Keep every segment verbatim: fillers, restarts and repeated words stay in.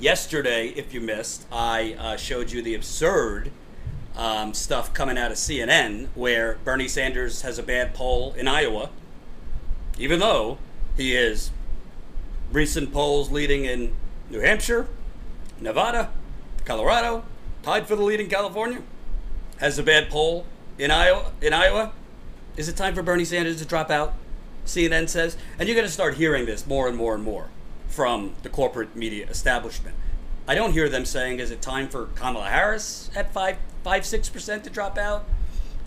Yesterday, if you missed, I uh, showed you the absurd um, stuff coming out of C N N where Bernie Sanders has a bad poll in Iowa, even though he is recent polls leading in New Hampshire, Nevada, Colorado, tied for the lead in California, has a bad poll in Iowa. In Iowa, is it time for Bernie Sanders to drop out? C N N says, and you're going to start hearing this more and more and more from the corporate media establishment. I don't hear them saying, is it time for Kamala Harris at five, five, six percent to drop out?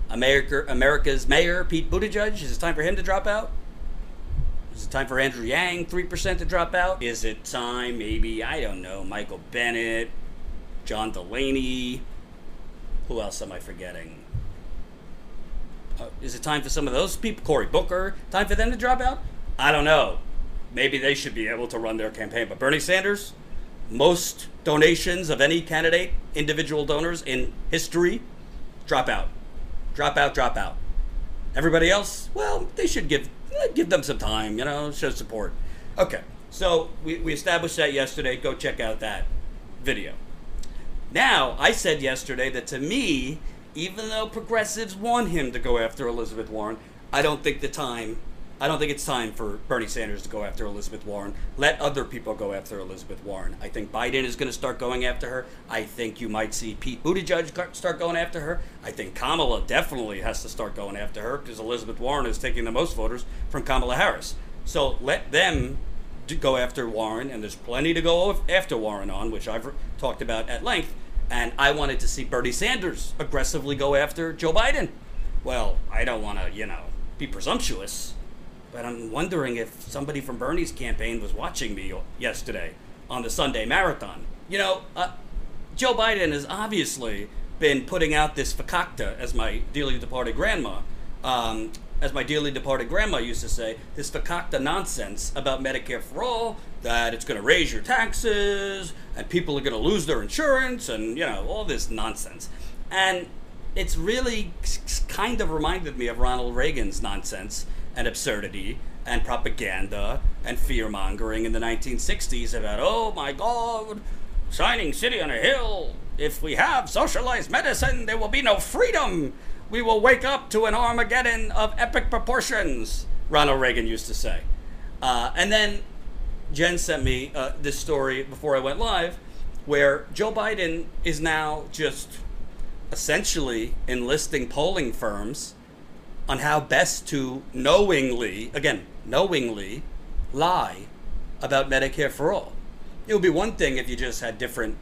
America, America's mayor, Pete Buttigieg, is it time for him to drop out? Is it time for Andrew Yang, three percent to drop out? Is it time, maybe, I don't know, Michael Bennett, John Delaney, who else am I forgetting? Uh, is it time for some of those people, Cory Booker, time for them to drop out? I don't know. Maybe they should be able to run their campaign. But Bernie Sanders, most donations of any candidate, individual donors in history, drop out. Drop out, drop out. Everybody else, well, they should give give them some time, you know, show support. Okay, so we, we established that yesterday. Go check out that video. Now, I said yesterday that to me, even though progressives want him to go after Elizabeth Warren, I don't think the time, I don't think it's time for Bernie Sanders to go after Elizabeth Warren. Let other people go after Elizabeth Warren. I think Biden is going to start going after her. I think you might see Pete Buttigieg start going after her. I think Kamala definitely has to start going after her because Elizabeth Warren is taking the most voters from Kamala Harris. So let them go after Warren, and there's plenty to go after Warren on, which I've talked about at length. And I wanted to see Bernie Sanders aggressively go after Joe Biden. Well, I don't want to, you know, be presumptuous, but I'm wondering if somebody from Bernie's campaign was watching me yesterday on the Sunday marathon. You know, uh, Joe Biden has obviously been putting out this fakakta, as my dearly departed grandma, um, as my dearly departed grandma used to say, this fakakta nonsense about Medicare for All, that it's going to raise your taxes, and people are going to lose their insurance, and, you know, all this nonsense. And it's really kind of reminded me of Ronald Reagan's nonsense and absurdity and propaganda and fear-mongering in the nineteen sixties about, oh, my God, shining city on a hill. If we have socialized medicine, there will be no freedom. We will wake up to an Armageddon of epic proportions, Ronald Reagan used to say. Uh, and then Jen sent me uh, this story before I went live where Joe Biden is now just essentially enlisting polling firms on how best to knowingly, again, knowingly lie about Medicare for All. It would be one thing if you just had different,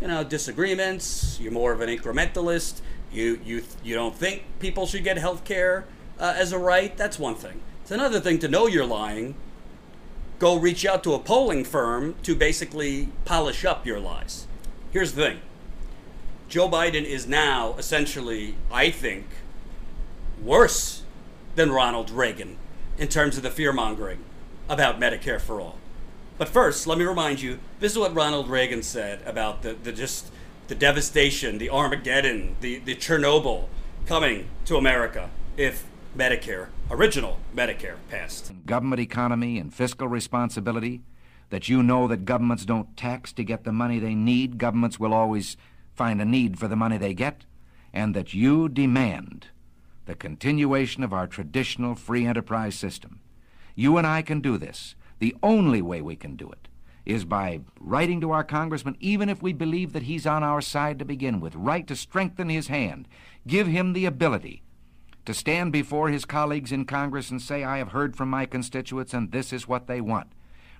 you know, disagreements, you're more of an incrementalist, you you you don't think people should get health care uh, as a right, that's one thing. It's another thing to know you're lying, go reach out to a polling firm to basically polish up your lies. Here's the thing. Joe Biden is now essentially, I think, worse than Ronald Reagan in terms of the fear-mongering about Medicare for All. But first, let me remind you, this is what Ronald Reagan said about the, the just the devastation, the Armageddon, the, the Chernobyl coming to America if Medicare, original Medicare, passed. Government economy and fiscal responsibility, that you know that governments don't tax to get the money they need. Governments will always find a need for the money they get. And that you demand the continuation of our traditional free enterprise system. You and I can do this. The only way we can do it is by writing to our congressman, even if we believe that he's on our side to begin with, right to strengthen his hand, give him the ability to stand before his colleagues in Congress and say, I have heard from my constituents and this is what they want.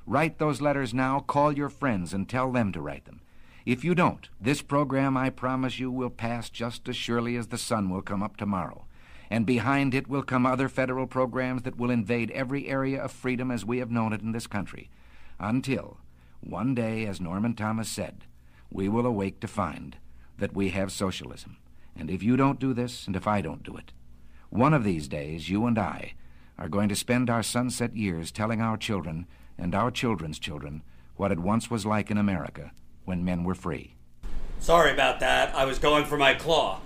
Write those letters now, call your friends and tell them to write them. If you don't, this program, I promise you, will pass just as surely as the sun will come up tomorrow. And behind it will come other federal programs that will invade every area of freedom as we have known it in this country. Until one day, as Norman Thomas said, we will awake to find that we have socialism. And if you don't do this, and if I don't do it, one of these days, you and I are going to spend our sunset years telling our children and our children's children what it once was like in America when men were free. Sorry about that. I was going for my claw.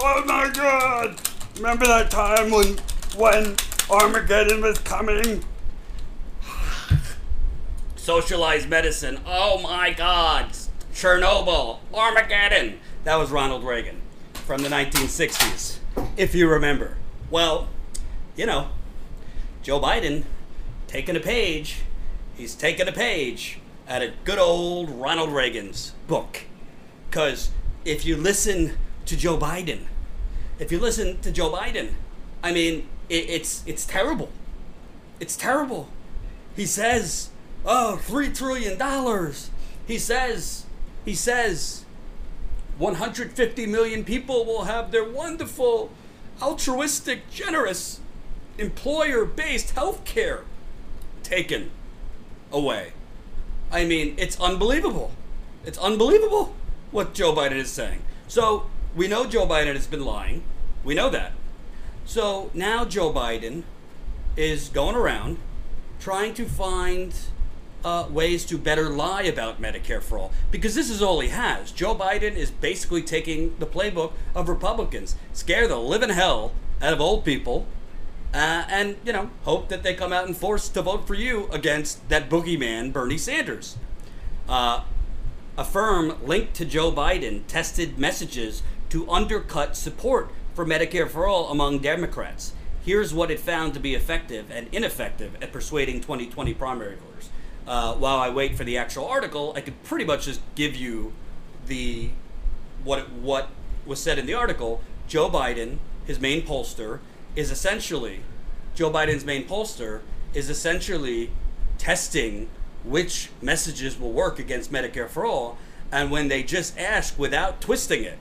Oh, my God! Remember that time when, when Armageddon was coming? socialized medicine, oh my God, Chernobyl, Armageddon. That was Ronald Reagan from the nineteen sixties, if you remember. Well, you know, Joe Biden taking a page, he's taking a page out of good old Ronald Reagan's book. Because if you listen to Joe Biden, if you listen to Joe Biden, I mean, it, it's it's terrible. It's terrible. He says, oh, three trillion dollars. He says, he says, one hundred fifty million people will have their wonderful, altruistic, generous, employer-based health care taken away. I mean, it's unbelievable. It's unbelievable what Joe Biden is saying. So we know Joe Biden has been lying. We know that. So now Joe Biden is going around trying to find uh, ways to better lie about Medicare for All, because this is all he has. Joe Biden is basically taking the playbook of Republicans, scare the living hell out of old people, Uh, and, you know, hope that they come out in force to vote for you against that boogeyman, Bernie Sanders. Uh, a firm linked to Joe Biden tested messages to undercut support for Medicare for All among Democrats. Here's what it found to be effective and ineffective at persuading twenty twenty primary voters. Uh, while I wait for the actual article, I could pretty much just give you the what what was said in the article. Joe Biden, his main pollster, is essentially, Joe Biden's main pollster is essentially testing which messages will work against Medicare for All. And when they just asked without twisting it,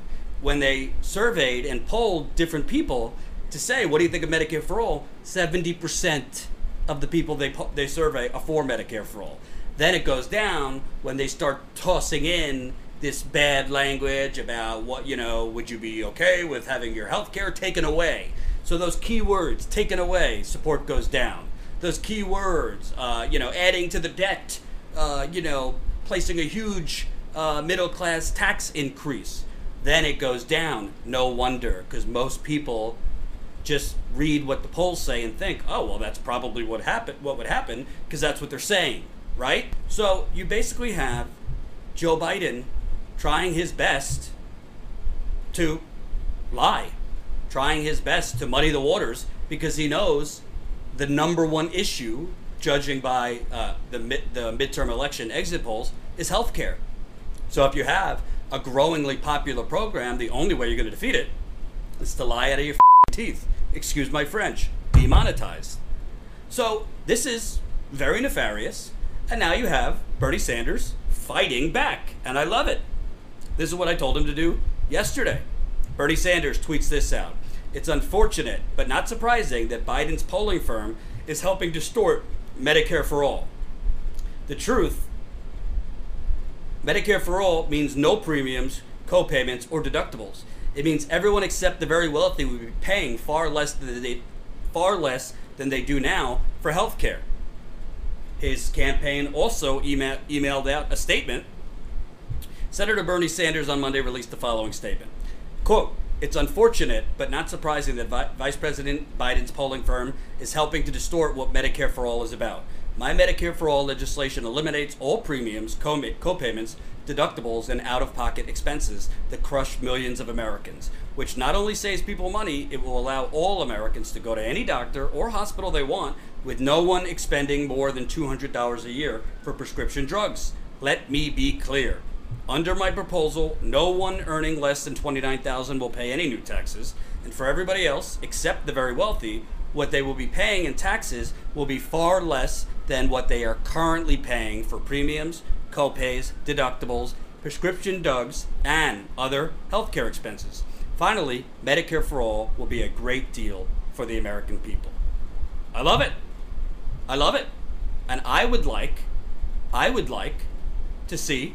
when they surveyed and polled different people to say, what do you think of Medicare for All? seventy percent of the people they, po- they survey are for Medicare for All. Then it goes down when they start tossing in this bad language about what, you know, would you be okay with having your health care taken away? So those key words, taken away, support goes down. Those key words, uh, you know, adding to the debt, uh, you know, placing a huge uh, middle-class tax increase. Then it goes down. No wonder, because most people just read what the polls say and think, oh, well, that's probably what happen- what would happen, because that's what they're saying, right? So you basically have Joe Biden trying his best to lie, trying his best to muddy the waters, because he knows the number one issue, judging by uh, the mid- the midterm election exit polls, is healthcare. So if you have a growingly popular program, the only way you're going to defeat it is to lie out of your f- teeth. Excuse my French. Demonetized. So this is very nefarious, and now you have Bernie Sanders fighting back, and I love it. This is what I told him to do yesterday. Bernie Sanders tweets this out. It's unfortunate, but not surprising, that Biden's polling firm is helping distort Medicare for All. The truth, Medicare for All means no premiums, co-payments, or deductibles. It means everyone except the very wealthy will be paying far less than they, far less than they do now for health care. His campaign also email, emailed out a statement. Senator Bernie Sanders on Monday released the following statement. Quote, it's unfortunate, but not surprising, that Vi- Vice President Biden's polling firm is helping to distort what Medicare for All is about. My Medicare for All legislation eliminates all premiums, co- co-payments, deductibles, and out-of-pocket expenses that crush millions of Americans, which not only saves people money, it will allow all Americans to go to any doctor or hospital they want, with no one expending more than two hundred dollars a year for prescription drugs. Let me be clear. Under my proposal, no one earning less than twenty-nine thousand dollars will pay any new taxes, and for everybody else, except the very wealthy, what they will be paying in taxes will be far less than what they are currently paying for premiums, co-pays, deductibles, prescription drugs, and other healthcare expenses. Finally, Medicare for All will be a great deal for the American people. I love it. I love it. And I would like, I would like to see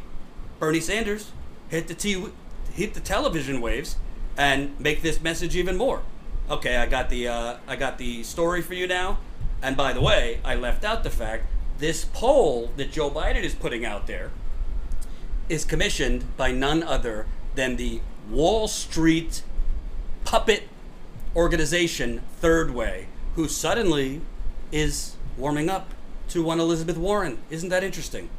Bernie Sanders hit the t- hit the television waves and make this message even more. Okay, I got the uh, I got the story for you now. And by the way, I left out the fact this poll that Joe Biden is putting out there is commissioned by none other than the Wall Street puppet organization Third Way, who suddenly is warming up to one Elizabeth Warren. Isn't that interesting?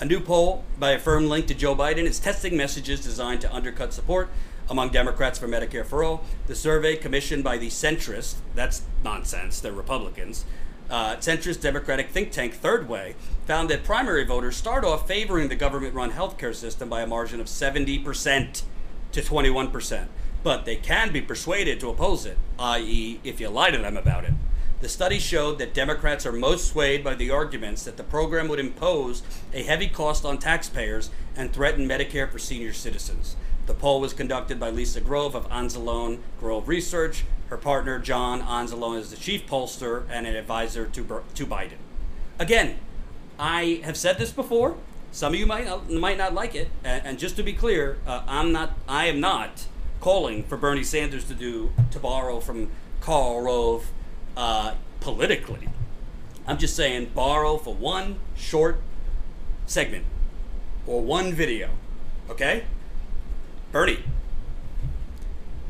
A new poll by a firm linked to Joe Biden is testing messages designed to undercut support among Democrats for Medicare for All. The survey commissioned by the centrist, that's nonsense, they're Republicans, uh, centrist Democratic think tank Third Way found that primary voters start off favoring the government-run healthcare system by a margin of seventy percent to twenty-one percent, but they can be persuaded to oppose it, that is if you lie to them about it. The study showed that Democrats are most swayed by the arguments that the program would impose a heavy cost on taxpayers and threaten Medicare for senior citizens. The poll was conducted by Lisa Grove of Anzalone Grove Research. Her partner, John Anzalone, is the chief pollster and an advisor to, to Biden. Again, I have said this before. Some of you might not, might not like it. And, and just to be clear, uh, I'm not, I am not calling for Bernie Sanders to do, to borrow from Karl Rove, Uh, politically. I'm just saying borrow for one short segment or one video, okay? Bernie,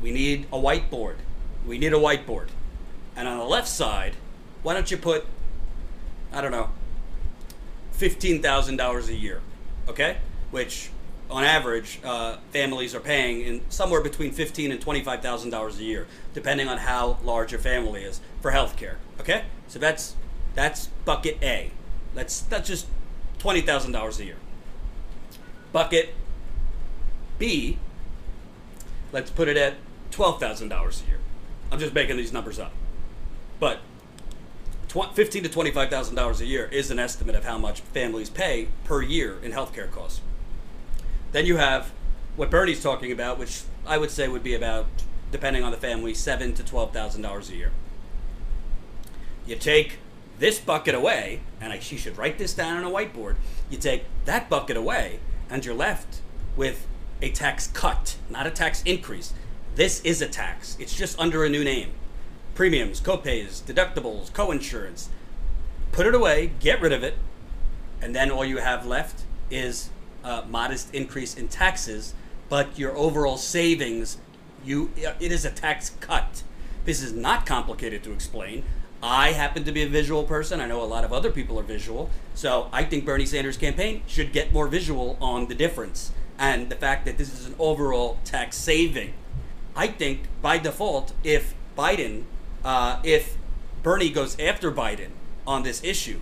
we need a whiteboard. We need a whiteboard. And on the left side, why don't you put, I don't know, fifteen thousand dollars a year, okay? Which on average, uh, families are paying in somewhere between fifteen thousand dollars and twenty-five thousand dollars a year, depending on how large your family is, for healthcare. Okay, so that's that's bucket A. That's that's just twenty thousand dollars a year. Bucket B, let's put it at twelve thousand dollars a year. I'm just making these numbers up, but tw- fifteen thousand dollars to twenty-five thousand dollars a year is an estimate of how much families pay per year in healthcare costs. Then you have what Bernie's talking about, which I would say would be about, depending on the family, seven to twelve thousand dollars a year. You take this bucket away, and I, she should write this down on a whiteboard. You take that bucket away, and you're left with a tax cut, not a tax increase. This is a tax. It's just under a new name: premiums, copays, deductibles, coinsurance. Put it away, get rid of it, and then all you have left is Uh, modest increase in taxes, but your overall savings, you it is a tax cut. This is not complicated to explain. I happen to be a visual person. I know a lot of other people are visual. So I think Bernie Sanders' campaign should get more visual on the difference and the fact that this is an overall tax saving. I think by default, if Biden, uh, if Bernie goes after Biden on this issue,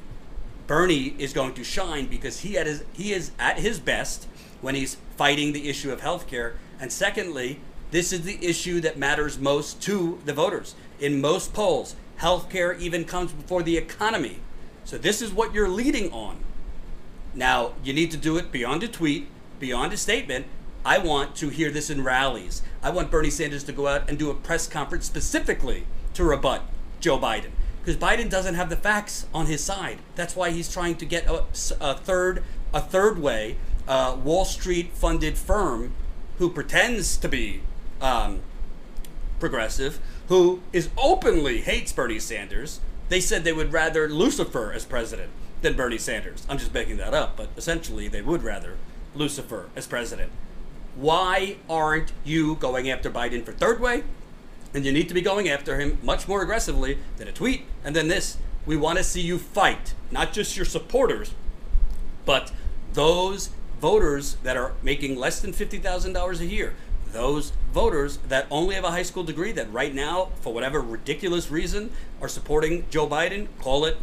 Bernie is going to shine because he, at his, he is at his best when he's fighting the issue of healthcare. And secondly, this is the issue that matters most to the voters. In most polls, healthcare even comes before the economy. So this is what you're leading on. Now, you need to do it beyond a tweet, beyond a statement. I want to hear this in rallies. I want Bernie Sanders to go out and do a press conference specifically to rebut Joe Biden, because Biden doesn't have the facts on his side. That's why he's trying to get a, a third, a third way, uh, Wall Street funded firm who pretends to be um, progressive, who is openly hates Bernie Sanders. They said they would rather Lucifer as president than Bernie Sanders. I'm just making that up, but essentially they would rather Lucifer as president. Why aren't you going after Biden for third way? And you need to be going after him much more aggressively than a tweet. And then this, we want to see you fight, not just your supporters, but those voters that are making less than fifty thousand dollars a year, those voters that only have a high school degree that right now, for whatever ridiculous reason, are supporting Joe Biden, call it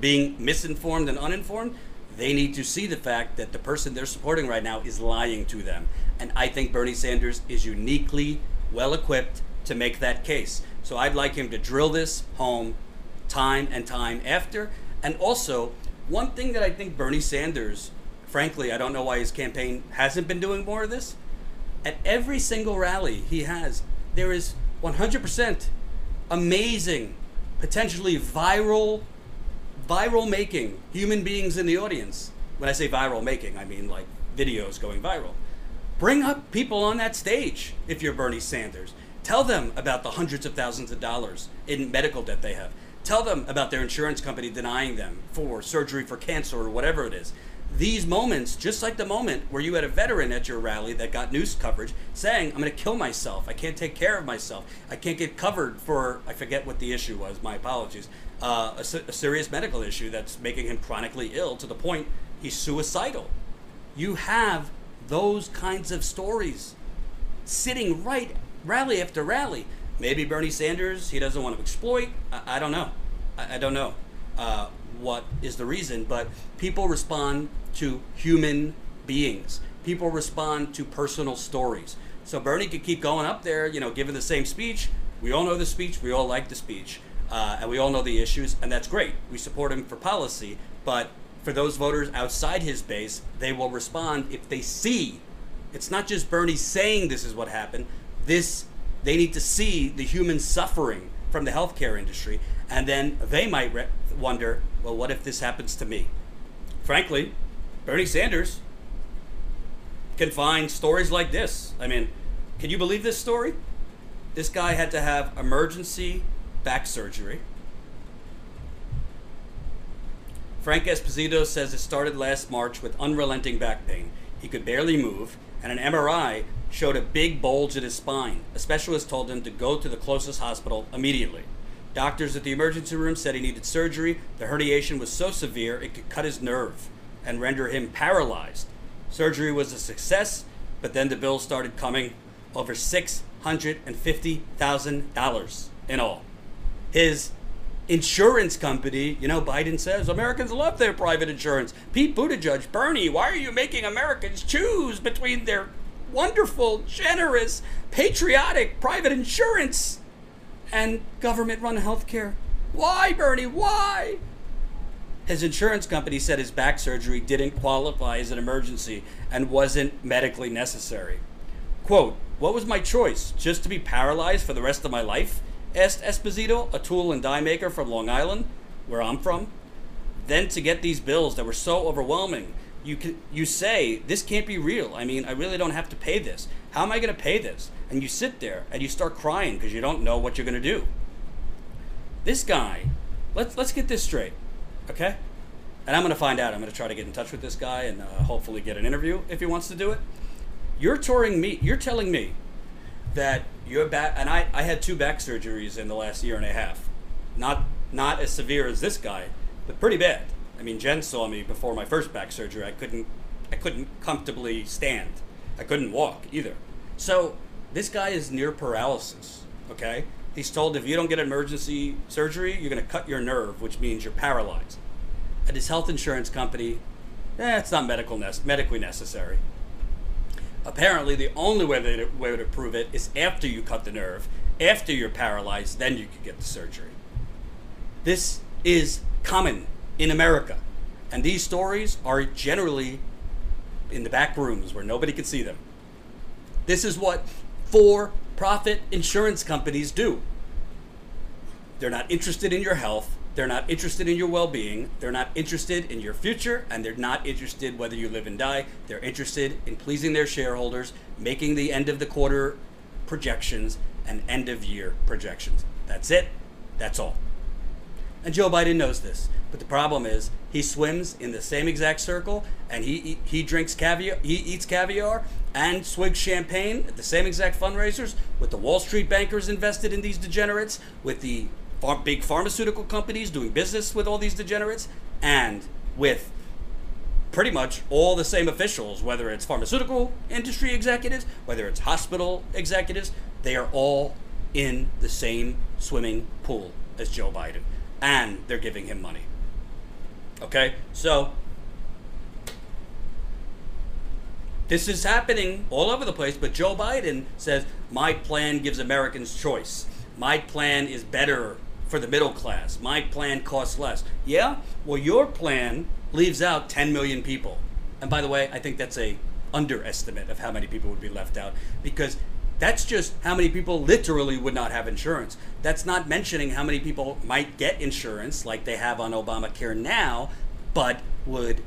being misinformed and uninformed. They need to see the fact that the person they're supporting right now is lying to them. And I think Bernie Sanders is uniquely well-equipped to make that case. So I'd like him to drill this home time and time after. And also, one thing that I think Bernie Sanders, frankly, I don't know why his campaign hasn't been doing more of this. At every single rally he has, there is one hundred percent amazing, potentially viral, viral making human beings in the audience. When I say viral making, I mean like videos going viral. Bring up people on that stage if you're Bernie Sanders. Tell them about the hundreds of thousands of dollars in medical debt they have. Tell them about their insurance company denying them for surgery for cancer or whatever it is. These moments, just like the moment where you had a veteran at your rally that got news coverage saying, I'm going to kill myself. I can't take care of myself. I can't get covered for, I forget what the issue was, my apologies. uh, a, a serious medical issue that's making him chronically ill to the point he's suicidal. You have those kinds of stories sitting right rally after rally. Maybe Bernie Sanders, he doesn't want to exploit. I, I don't know. I, I don't know uh, what is the reason, but people respond to human beings. People respond to personal stories. So Bernie could keep going up there, you know, giving the same speech. We all know the speech. We all like the speech. Uh, and we all know the issues, and that's great. We support him for policy, but for those voters outside his base, they will respond if they see. It's not just Bernie saying this is what happened. This, they need to see the human suffering from the healthcare industry, and then they might re- wonder, well, what if this happens to me? Frankly, Bernie Sanders can find stories like this. I mean, can you believe this story? This guy had to have emergency back surgery. Frank Esposito says it started last March with unrelenting back pain. He could barely move, and an M R I showed a big bulge in his spine. A specialist told him to go to the closest hospital immediately. Doctors at the emergency room said he needed surgery. The herniation was so severe it could cut his nerve and render him paralyzed. Surgery was a success, but then the bills started coming, over six hundred fifty thousand dollars in all. His insurance company, you know, Biden says, Americans love their private insurance. Pete Buttigieg, Bernie, why are you making Americans choose between their wonderful, generous, patriotic private insurance and government-run healthcare? Why, Bernie, why? His insurance company said his back surgery didn't qualify as an emergency and wasn't medically necessary. Quote, what was my choice? Just to be paralyzed for the rest of my life? Asked Esposito, a tool and die maker from Long Island, where I'm from. Then to get these bills that were so overwhelming, you can, you say, this can't be real. I mean, I really don't have to pay this. How am I going to pay this? And you sit there and you start crying because you don't know what you're going to do. This guy, let's, let's get this straight. Okay? And I'm going to find out. I'm going to try to get in touch with this guy and uh, hopefully get an interview if he wants to do it. You're touring me. You're telling me that your back, and I, I had two back surgeries in the last year and a half. Not not as severe as this guy, but pretty bad. I mean, Jen saw me before my first back surgery. I couldn't I couldn't comfortably stand. I couldn't walk either. So this guy is near paralysis, okay? He's told if you don't get emergency surgery, you're going to cut your nerve, which means you're paralyzed. And his health insurance company, eh, it's not medical ne- medically necessary. Apparently, the only way, they, way to prove it is after you cut the nerve, after you're paralyzed, then you can get the surgery. This is common in America. And these stories are generally in the back rooms where nobody can see them. This is what four profit insurance companies do. They're not interested in your health, they're not interested in your well-being, they're not interested in your future, and they're not interested whether you live and die. They're interested in pleasing their shareholders, making the end of the quarter projections and end of year projections. That's it, that's all. And Joe Biden knows this, but the problem is he swims in the same exact circle, and he he drinks caviar, he eats caviar and swigs champagne at the same exact fundraisers with the Wall Street bankers invested in these degenerates, with the phar- big pharmaceutical companies doing business with all these degenerates, and with pretty much all the same officials, whether it's pharmaceutical industry executives, whether it's hospital executives, they are all in the same swimming pool as Joe Biden. And they're giving him money. Okay? So, this is happening all over the place, but Joe Biden says, my plan gives Americans choice. My plan is better for the middle class. My plan costs less. Yeah? Well, your plan leaves out ten million people. And by the way, I think that's a underestimate of how many people would be left out, because that's just how many people literally would not have insurance. That's not mentioning how many people might get insurance like they have on Obamacare now, but would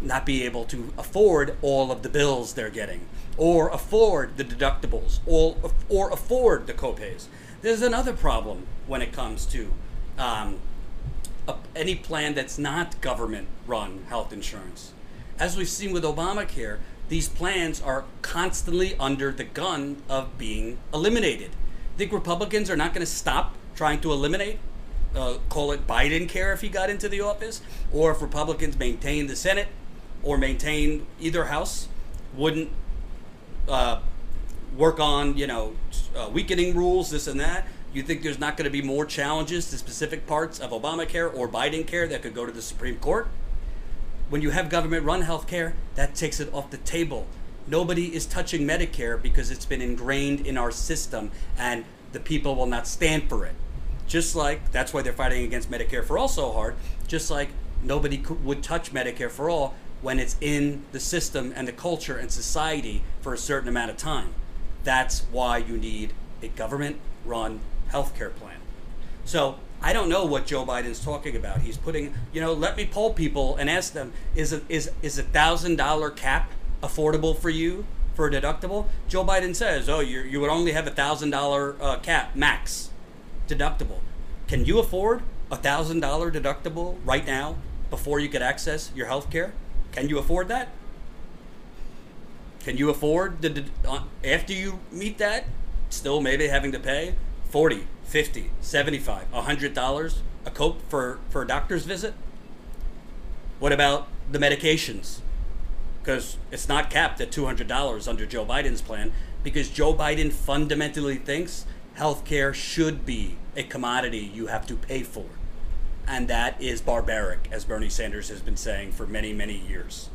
not be able to afford all of the bills they're getting, or afford the deductibles, or, or afford the copays. There's another problem when it comes to um, a, any plan that's not government-run health insurance. As we've seen with Obamacare, these plans are constantly under the gun of being eliminated. Think Republicans are not going to stop trying to eliminate uh, call it Bidencare if he got into the office, or if Republicans maintained the Senate or maintained either house, wouldn't uh, work on, you know, uh, weakening rules, this and that. You think there's not going to be more challenges to specific parts of Obamacare or Bidencare that could go to the Supreme Court? When you have government-run health care, that takes it off the table. Nobody is touching Medicare because it's been ingrained in our system, and the people will not stand for it. Just like, that's why they're fighting against Medicare for All so hard, just like nobody could, would touch Medicare for All when it's in the system and the culture and society for a certain amount of time. That's why you need a government-run healthcare plan. So I don't know what Joe Biden's talking about. He's putting, you know, let me poll people and ask them, is a, is, is a one thousand dollars cap affordable for you for a deductible? Joe Biden says, oh, you you would only have a one thousand dollars uh, cap max deductible. Can you afford a one thousand dollars deductible right now before you could access your health care? Can you afford that? Can you afford, the uh, after you meet that, still maybe having to pay forty dollars, fifty dollars, seventy-five dollars, one hundred dollars a cope for, for a doctor's visit? What about the medications? Because it's not capped at two hundred dollars under Joe Biden's plan, because Joe Biden fundamentally thinks healthcare should be a commodity you have to pay for. And that is barbaric, as Bernie Sanders has been saying for many, many years.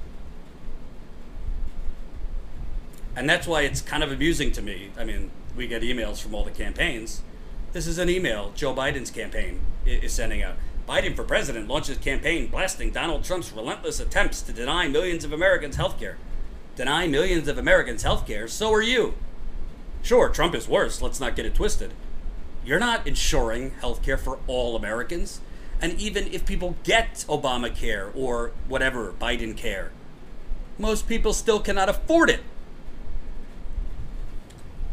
And that's why it's kind of amusing to me. I mean, we get emails from all the campaigns. This is an email Joe Biden's campaign is sending out. Biden for president launches campaign blasting Donald Trump's relentless attempts to deny millions of Americans health care. Deny millions of Americans health care? So are you. Sure, Trump is worse. Let's not get it twisted. You're not ensuring health care for all Americans. And even if people get Obamacare or whatever, Bidencare, most people still cannot afford it.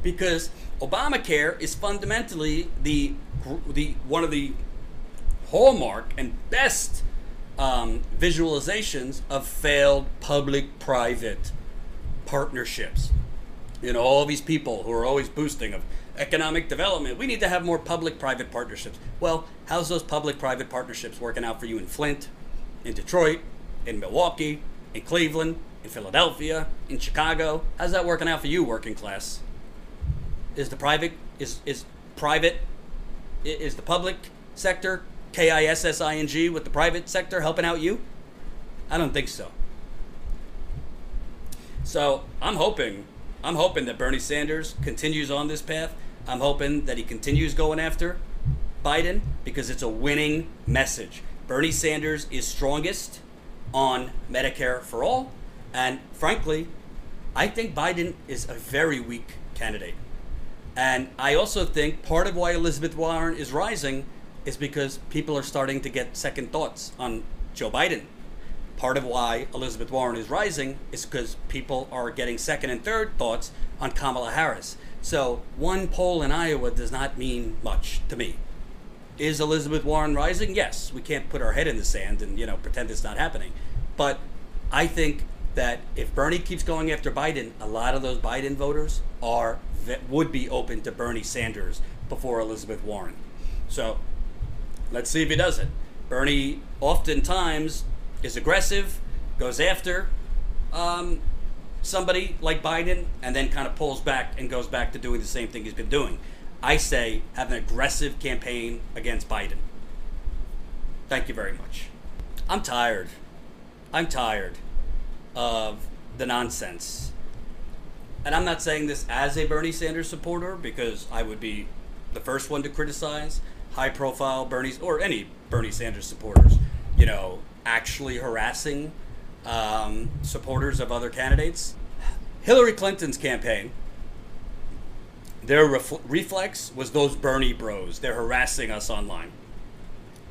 Because Obamacare is fundamentally the the one of the hallmark and best um, visualizations of failed public-private partnerships. You know, all these people who are always boosting of economic development. We need to have more public-private partnerships. Well, how's those public-private partnerships working out for you in Flint, in Detroit, in Milwaukee, in Cleveland, in Philadelphia, in Chicago? How's that working out for you, working class? Is the private, is, is private, is the public sector, K I S S I N G, with the private sector helping out you? I don't think so. So I'm hoping, I'm hoping that Bernie Sanders continues on this path. I'm hoping that he continues going after Biden, because it's a winning message. Bernie Sanders is strongest on Medicare for All. And frankly, I think Biden is a very weak candidate. And I also think part of why Elizabeth Warren is rising is because people are starting to get second thoughts on Joe Biden. Part of why Elizabeth Warren is rising is because people are getting second and third thoughts on Kamala Harris. So one poll in Iowa does not mean much to me. Is Elizabeth Warren rising? Yes. We can't put our head in the sand and, you know, pretend it's not happening. But I think that if Bernie keeps going after Biden, a lot of those Biden voters are that would be open to Bernie Sanders before Elizabeth Warren. So let's see if he does it. Bernie oftentimes is aggressive, goes after um, somebody like Biden, and then kind of pulls back and goes back to doing the same thing he's been doing. I say have an aggressive campaign against Biden. Thank you very much. I'm tired. I'm tired of the nonsense. And I'm not saying this as a Bernie Sanders supporter, because I would be the first one to criticize high-profile Bernie or any Bernie Sanders supporters, you know, actually harassing um, supporters of other candidates. Hillary Clinton's campaign, their ref- reflex was those Bernie bros. They're harassing us online.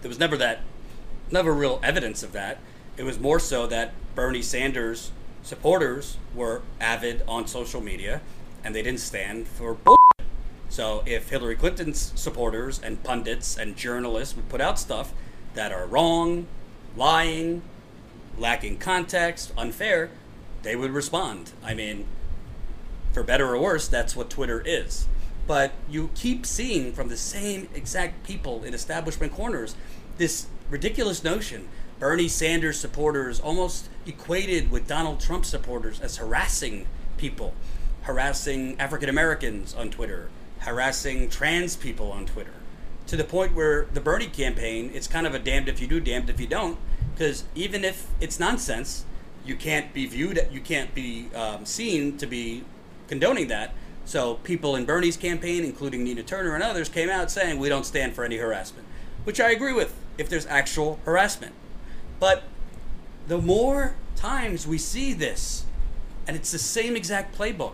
There was never that, never real evidence of that. It was more so that Bernie Sanders supporters were avid on social media, and they didn't stand for bullshit. So if Hillary Clinton's supporters and pundits and journalists would put out stuff that are wrong, lying, lacking context, unfair, they would respond. I mean, for better or worse, that's what Twitter is. But you keep seeing from the same exact people in establishment corners this ridiculous notion. Bernie Sanders supporters almost equated with Donald Trump supporters as harassing people, harassing African Americans on Twitter, harassing trans people on Twitter, to the point where the Bernie campaign, it's kind of a damned if you do, damned if you don't, because even if it's nonsense, you can't be viewed, you can't be um, seen to be condoning that. So people in Bernie's campaign, including Nina Turner and others, came out saying, we don't stand for any harassment, which I agree with if there's actual harassment. But the more times we see this, and it's the same exact playbook,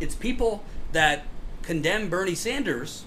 it's people that condemn Bernie Sanders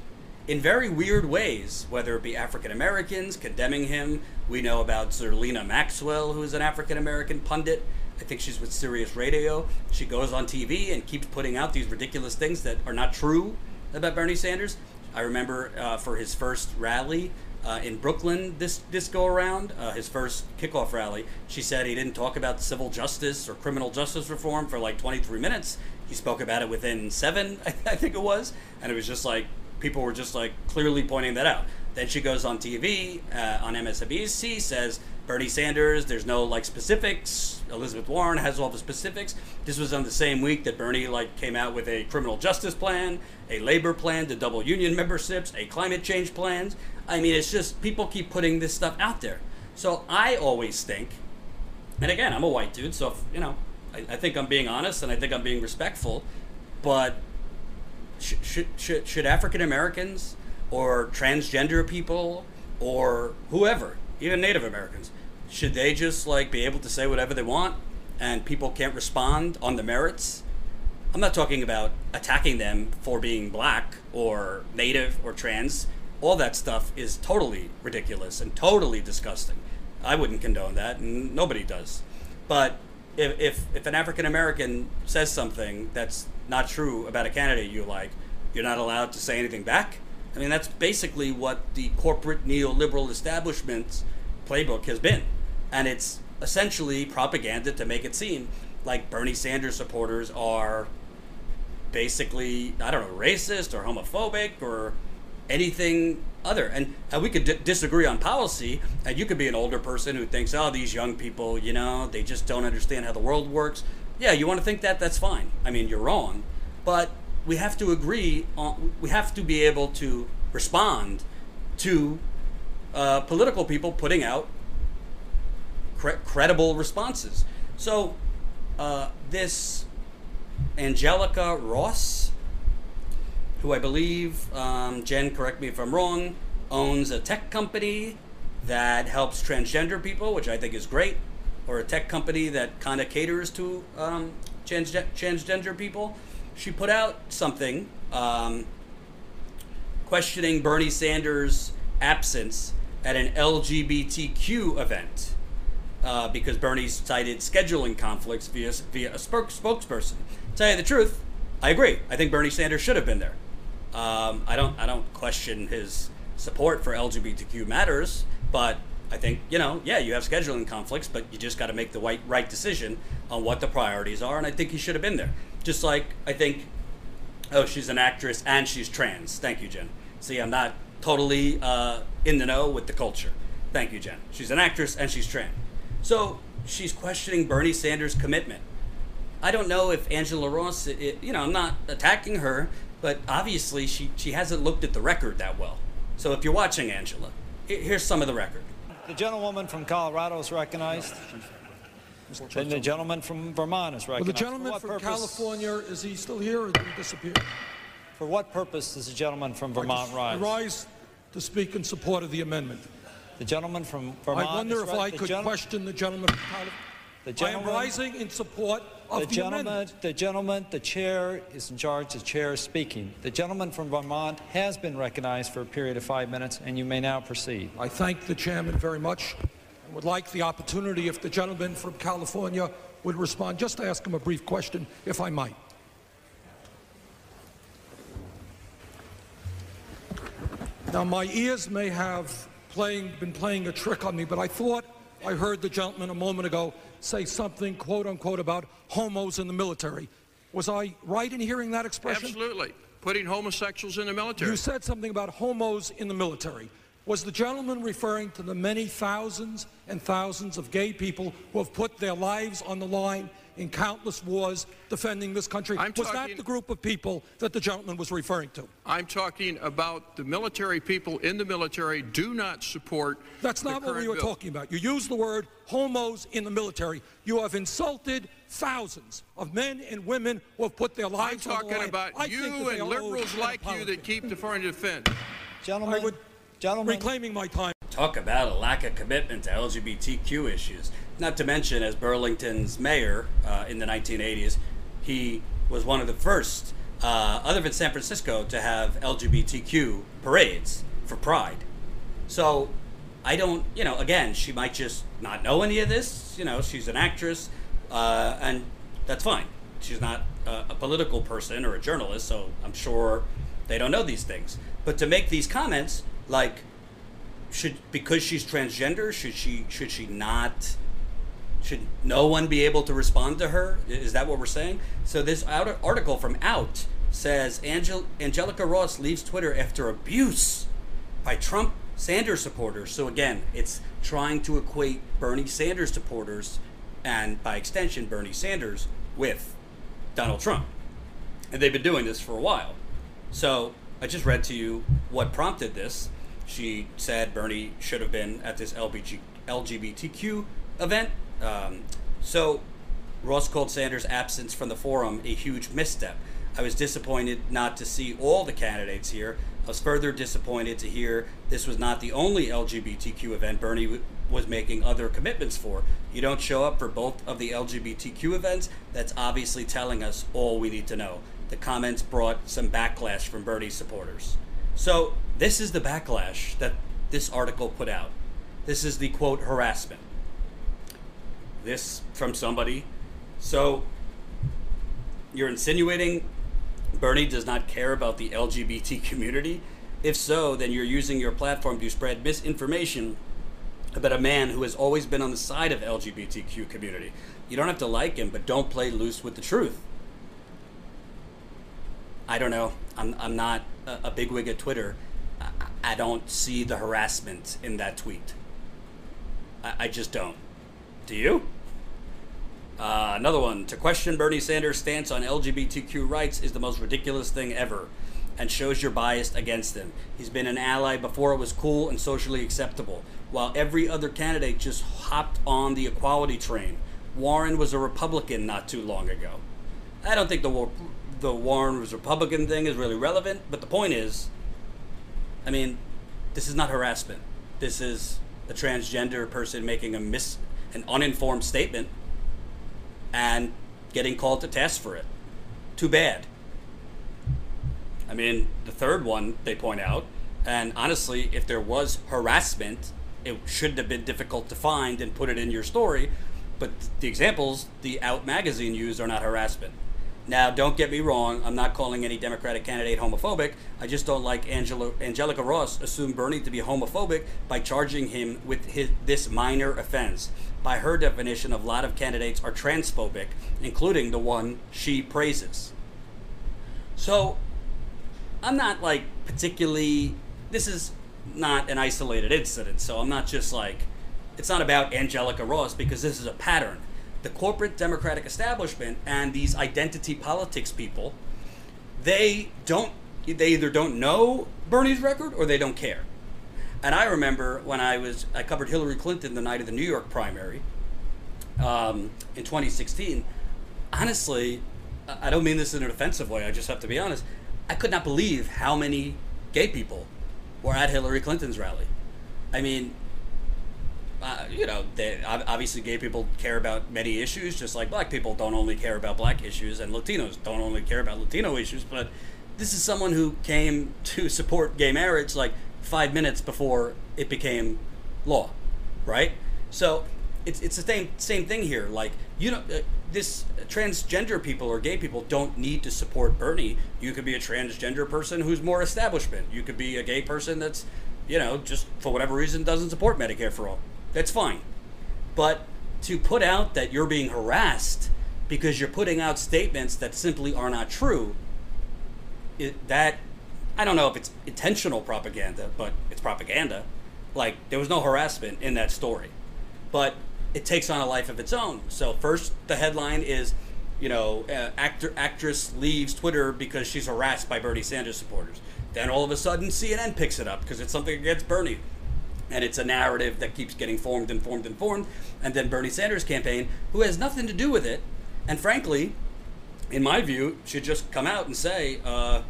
in very weird ways, whether it be African Americans condemning him. We know about Zerlina Maxwell, who is an African American pundit. I think she's with Sirius Radio. She goes on T V and keeps putting out these ridiculous things that are not true about Bernie Sanders. I remember uh, for his first rally uh, in Brooklyn this, this go around, uh, his first kickoff rally, she said he didn't talk about civil justice or criminal justice reform for like twenty-three minutes. He spoke about it within seven, I, th- I think it was. And it was just like, people were just like clearly pointing that out. Then she goes on T V, uh, on M S N B C, says, Bernie Sanders, there's no like specifics. Elizabeth Warren has all the specifics. This was on the same week that Bernie like came out with a criminal justice plan, a labor plan to double union memberships, a climate change plan. I mean, it's just people keep putting this stuff out there. So I always think, and again, I'm a white dude, so if, you know, I, I think I'm being honest and I think I'm being respectful, but sh- sh- sh- should African Americans or transgender people or whoever, even Native Americans, should they just like be able to say whatever they want and people can't respond on the merits? I'm not talking about attacking them for being black or Native or trans. All that stuff is totally ridiculous and totally disgusting. I wouldn't condone that, and nobody does. But if if, if an African American says something that's not true about a candidate you like, you're not allowed to say anything back? I mean, that's basically what the corporate neoliberal establishment's playbook has been. And it's essentially propaganda to make it seem like Bernie Sanders supporters are basically, I don't know, racist or homophobic or anything other. And, and we could d- disagree on policy, and you could be an older person who thinks, oh, these young people, you know, they just don't understand how the world works. Yeah, you want to think that? That's fine. I mean, you're wrong. But we have to agree on, we have to be able to respond to uh, political people putting out cre- credible responses. So uh, this Angelica Ross, who I believe, um, Jen, correct me if I'm wrong, owns a tech company that helps transgender people, which I think is great, or a tech company that kind of caters to um, trans- transgender people. She put out something um, questioning Bernie Sanders' absence at an L G B T Q event uh, because Bernie cited scheduling conflicts via, via a spokesperson. To tell you the truth, I agree. I think Bernie Sanders should have been there. Um, I don't. I don't question his support for L G B T Q matters, but I think, you know, yeah, you have scheduling conflicts, but you just got to make the right, right decision on what the priorities are, and I think he should have been there. Just like, I think, oh, she's an actress and she's trans. Thank you, Jen. See, I'm not totally uh, in the know with the culture. Thank you, Jen. She's an actress and she's trans. So she's questioning Bernie Sanders' commitment. I don't know if Angela Ross, it, you know, I'm not attacking her, but obviously she, she hasn't looked at the record that well. So if you're watching, Angela, here's some of the record. The gentlewoman from Colorado is recognized. And the gentleman from Vermont is recognized. Well, the gentleman from purpose? California, is he still here or did he disappear? For what purpose does the gentleman from Vermont rise? I rise to speak in support of the amendment. The gentleman from Vermont. I wonder if right. I the could gen- question the gentleman from California. The gentleman, I am rising in support of the, the gentleman, amendment. The gentleman, the chair is in charge, the chair is speaking. The gentleman from Vermont has been recognized for a period of five minutes, and you may now proceed. I thank the chairman very much. I would like the opportunity if the gentleman from California would respond, just to ask him a brief question, if I might. Now, my ears may have playing, been playing a trick on me, but I thought I heard the gentleman a moment ago say something, quote unquote, about homos in the military. Was I right in hearing that expression? Absolutely. putting homosexuals in the military. You said something about homos in the military. Was the gentleman referring to the many thousands and thousands of gay people who have put their lives on the line in countless wars defending this country? I'm was talking, that the group of people that the gentleman was referring to? I'm talking about the military. People in the military do not support. That's not what we were bill. talking about. You used the word homos in the military. You have insulted thousands of men and women who have put their lives on the line. I'm talking about you and liberals like you that keep deferring to defend. Gentlemen, I would, gentlemen. reclaiming my time. Talk about a lack of commitment to L G B T Q issues. Not to mention, as Burlington's mayor uh, in the nineteen eighties, he was one of the first, uh, other than San Francisco, to have L G B T Q parades for Pride. So I don't, you know, again, she might just not know any of this. You know, she's an actress, uh, and that's fine. She's not a, a political person or a journalist, so I'm sure they don't know these things. But to make these comments, like, should because she's transgender, should she should she not... Should no one be able to respond to her? Is that what we're saying? So this article from Out says, Angel- Angelica Ross leaves Twitter after abuse by Trump Sanders supporters. So again, it's trying to equate Bernie Sanders supporters and, by extension, Bernie Sanders with Donald Trump. And they've been doing this for a while. So I just read to you what prompted this. She said Bernie should have been at this L G B T Q event. Um, so Ross called Sanders' absence from the forum a huge misstep. I was disappointed not to see all the candidates here. I was further disappointed to hear this was not the only L G B T Q event Bernie w- was making other commitments for. You don't show up for both of the L G B T Q events? That's obviously telling us all we need to know. The comments brought some backlash from Bernie supporters. So this is the backlash that this article put out. This is the, quote, harassment. This from somebody. So you're insinuating Bernie does not care about the L G B T community? If so, then you're using your platform to spread misinformation about a man who has always been on the side of L G B T Q community. You don't have to like him, but don't play loose with the truth. I don't know. I'm, I'm not a, a bigwig at Twitter. I, I don't see the harassment in that tweet. I, I just don't. To you. Uh, another one. To question Bernie Sanders' stance on L G B T Q rights is the most ridiculous thing ever and shows you're biased against him. He's been an ally before it was cool and socially acceptable, while every other candidate just hopped on the equality train. Warren was a Republican not too long ago. I don't think the, the Warren was Republican thing is really relevant, but the point is, I mean, this is not harassment. This is a transgender person making a mis... an uninformed statement and getting called to task for it. Too bad. I mean, the third one they point out, and honestly, if there was harassment, it shouldn't have been difficult to find and put it in your story, but the examples the Out magazine used are not harassment. Now, don't get me wrong, I'm not calling any Democratic candidate homophobic. I just don't like Angela, Angelica Ross assumed Bernie to be homophobic by charging him with his, this minor offense. By her definition, a lot of candidates are transphobic, including the one she praises. So, I'm not like particularly, this is not an isolated incident, so I'm not just like, it's not about Angelica Ross because this is a pattern. The corporate Democratic establishment and these identity politics people, they don't, they either don't know Bernie's record or they don't care. And I remember when I was, I covered Hillary Clinton the night of the New York primary um, in twenty sixteen. Honestly, I don't mean this in an offensive way, I just have to be honest. I could not believe how many gay people were at Hillary Clinton's rally. I mean, Uh, you know, they, obviously gay people care about many issues, just like black people don't only care about black issues and Latinos don't only care about Latino issues, but this is someone who came to support gay marriage like five minutes before it became law, right? So it's it's the same same thing here. Like, you know, uh, this transgender people or gay people don't need to support Bernie. You could be a transgender person who's more establishment. You could be a gay person that's, you know, just for whatever reason doesn't support Medicare for All. That's fine. But to put out that you're being harassed because you're putting out statements that simply are not true, it, that, I don't know if it's intentional propaganda, but it's propaganda. Like, there was no harassment in that story, but it takes on a life of its own. So first, the headline is, you know, uh, actor actress leaves Twitter because she's harassed by Bernie Sanders supporters. Then all of a sudden, C N N picks it up because it's something against Bernie. And it's a narrative that keeps getting formed and formed and formed. And then Bernie Sanders' campaign, who has nothing to do with it, and frankly, in my view, should just come out and say, uh,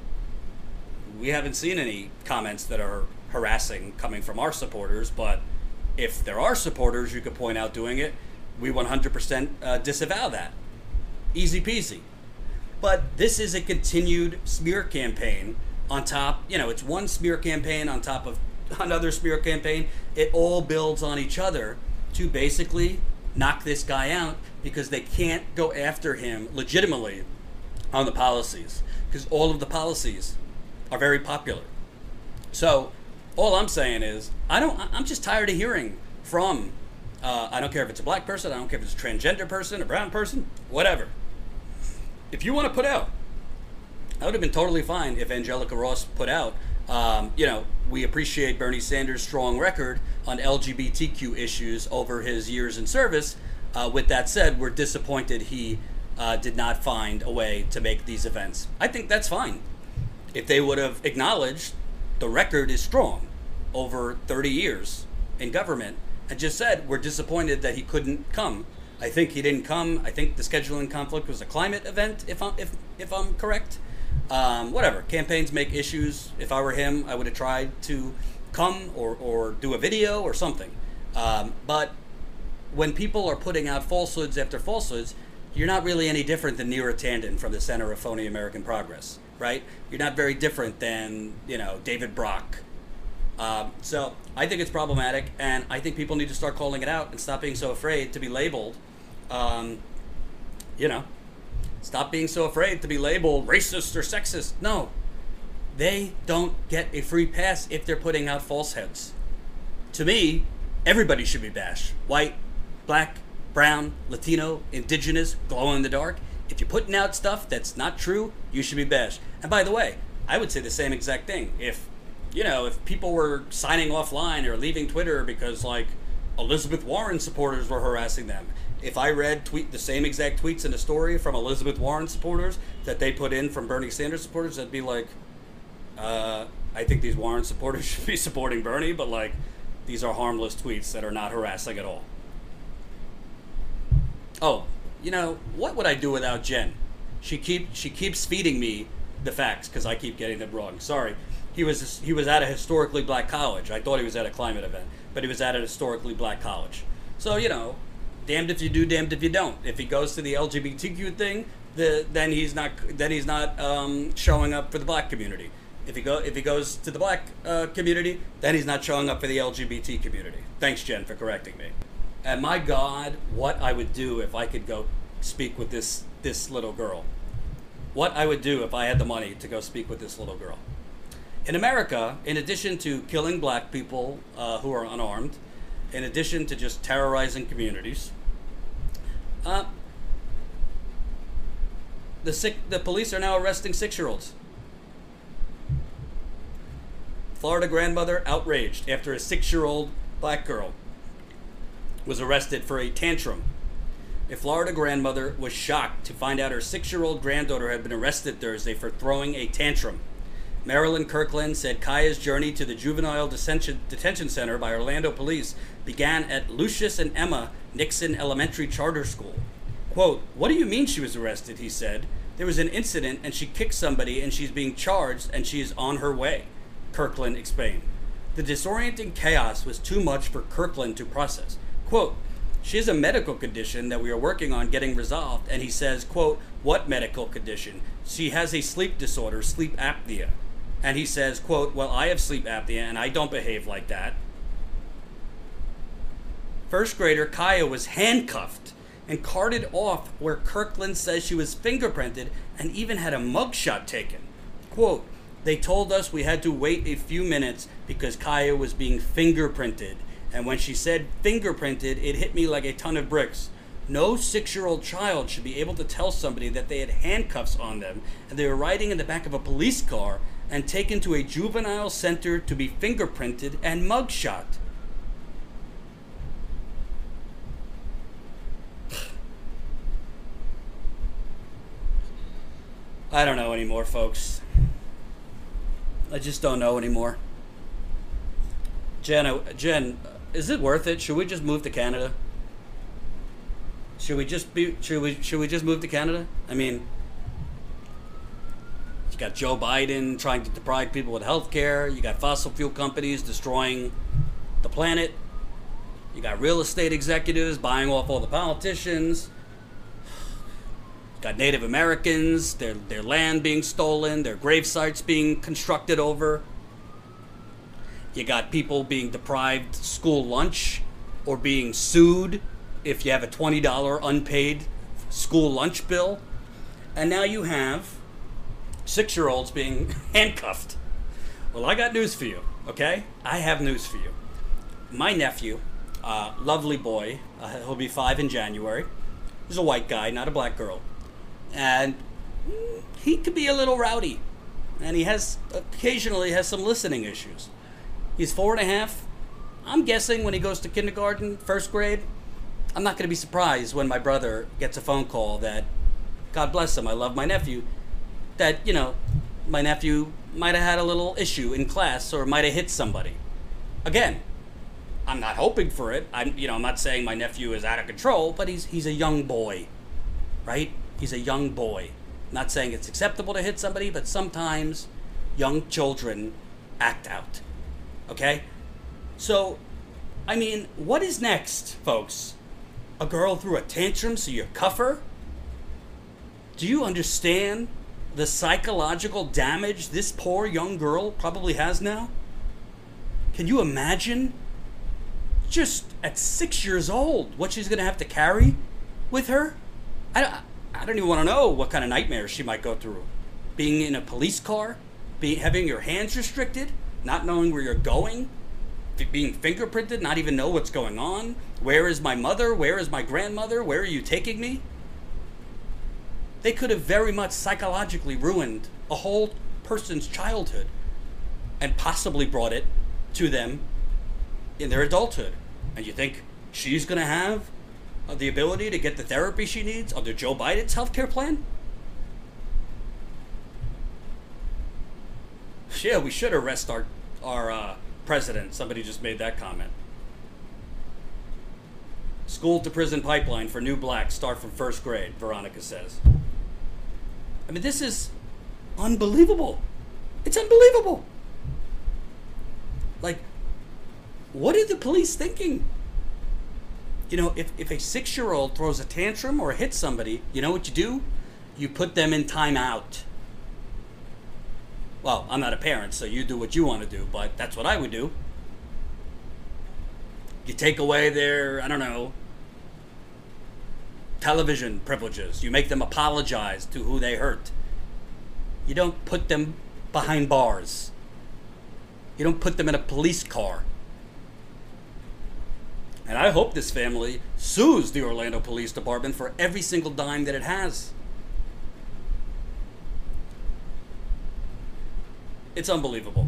we haven't seen any comments that are harassing coming from our supporters, but if there are supporters you could point out doing it, we one hundred percent uh, disavow that. Easy peasy. But this is a continued smear campaign on top, you know, it's one smear campaign on top of another smear campaign. It all builds on each other to basically knock this guy out because they can't go after him legitimately on the policies, because all of the policies are very popular. So all I'm saying is I don't, I'm just tired of hearing from, uh, I don't care if it's a black person, I don't care if it's a transgender person, a brown person, whatever. If you want to put out, I would have been totally fine if Angelica Ross put out, Um, you know, we appreciate Bernie Sanders' strong record on L G B T Q issues over his years in service. Uh, with that said, we're disappointed he uh, did not find a way to make these events. I think that's fine. If they would have acknowledged the record is strong over thirty years in government and just said, we're disappointed that he couldn't come. I think he didn't come. I think the scheduling conflict was a climate event, if I'm, if, if I'm correct. Um, whatever, campaigns make issues. If I were him, I would have tried to come or, or do a video or something. Um, but when people are putting out falsehoods after falsehoods, you're not really any different than Neera Tanden from the Center for American Progress, right? You're not very different than, you know, David Brock. Um, so I think it's problematic, and I think people need to start calling it out and stop being so afraid to be labeled, um, you know. Stop being so afraid to be labeled racist or sexist. No, they don't get a free pass if they're putting out falsehoods. To me, everybody should be bashed. White, black, brown, Latino, indigenous, glow in the dark. If you're putting out stuff that's not true, you should be bashed. And by the way, I would say the same exact thing. If, you know, if people were signing offline or leaving Twitter because, like, Elizabeth Warren supporters were harassing them, if I read tweet the same exact tweets in a story from Elizabeth Warren supporters that they put in from Bernie Sanders supporters, that'd be like, uh, I think these Warren supporters should be supporting Bernie, but like, these are harmless tweets that are not harassing at all. Oh, you know, what would I do without Jen? She keep she keeps feeding me the facts because I keep getting them wrong. Sorry, he was he was at a historically black college. I thought he was at a climate event, but he was at a historically black college. So, you know, damned if you do, damned if you don't. If he goes to the L G B T Q thing, the, then he's not then he's not um, showing up for the black community. If he go if he goes to the black uh, community, then he's not showing up for the L G B T community. Thanks, Jen, for correcting me. And my God, what I would do if I could go speak with this this little girl. What I would do if I had the money to go speak with this little girl. In America, in addition to killing black people uh, who are unarmed, in addition to just terrorizing communities, Uh, the sick, the police are now arresting six-year-olds. Florida grandmother outraged after a six-year-old black girl was arrested for a tantrum. A Florida grandmother was shocked to find out her six-year-old granddaughter had been arrested Thursday for throwing a tantrum. Marilyn Kirkland said Kaya's journey to the Juvenile Detention Center by Orlando Police began at Lucius and Emma Nixon Elementary Charter School. Quote, "What do you mean she was arrested?" he said. "There was an incident and she kicked somebody and she's being charged and she is on her way," Kirkland explained. The disorienting chaos was too much for Kirkland to process. Quote, "She has a medical condition that we are working on getting resolved," and he says, quote, "What medical condition?" "She has a sleep disorder, sleep apnea." And he says, quote, "Well, I have sleep apnea and I don't behave like that." First grader Kaya was handcuffed and carted off where Kirkland says she was fingerprinted and even had a mugshot taken. Quote, "They told us we had to wait a few minutes because Kaya was being fingerprinted. And when she said fingerprinted, it hit me like a ton of bricks. No six-year-old child should be able to tell somebody that they had handcuffs on them and they were riding in the back of a police car and taken to a juvenile center to be fingerprinted and mugshot. I don't know anymore, folks. I just don't know anymore. Jen, Jen, is it worth it? Should we just move to Canada? Should we just be? Should we? Should we just move to Canada? I mean, you got Joe Biden trying to deprive people with health care. You got fossil fuel companies destroying the planet. You got real estate executives buying off all the politicians. Got Native Americans, their their land being stolen, their grave sites being constructed over. You got people being deprived school lunch or being sued if you have a twenty dollar unpaid school lunch bill. And now you have six-year-olds being handcuffed. Well, I got news for you, okay? I have news for you. My nephew, uh, lovely boy, uh, he'll be five in January. He's a white guy, not a black girl. And he could be a little rowdy, and he has occasionally has some listening issues. He's four and a half. I'm guessing when he goes to kindergarten, first grade, I'm not going to be surprised when my brother gets a phone call that, God bless him, I love my nephew, that, you know, my nephew might have had a little issue in class or might have hit somebody. Again, I'm not hoping for it. I'm, you know, I'm not saying my nephew is out of control, but he's he's a young boy, right? He's a young boy. Not saying it's acceptable to hit somebody, but sometimes young children act out. Okay? So, I mean, what is next, folks? A girl threw a tantrum, so you cuff her? Do you understand the psychological damage this poor young girl probably has now? Can you imagine? Just at six years old, what she's going to have to carry with her? I don't... I don't even want to know what kind of nightmares she might go through. Being in a police car, being, having your hands restricted, not knowing where you're going, f- being fingerprinted, not even know what's going on. Where is my mother? Where is my grandmother? Where are you taking me? They could have very much psychologically ruined a whole person's childhood and possibly brought it to them in their adulthood. And you think she's going to have the ability to get the therapy she needs under Joe Biden's healthcare plan? Yeah, we should arrest our our uh, president. Somebody just made that comment. School to prison pipeline for new blacks start from first grade, Veronica says. I mean, this is unbelievable. It's unbelievable. Like, what are the police thinking? You know, if, if a six-year-old throws a tantrum or hits somebody, you know what you do? You put them in timeout. Well, I'm not a parent, so you do what you want to do, but that's what I would do. You take away their, I don't know, television privileges. You make them apologize to who they hurt. You don't put them behind bars. You don't put them in a police car. And I hope this family sues the Orlando Police Department for every single dime that it has. It's unbelievable.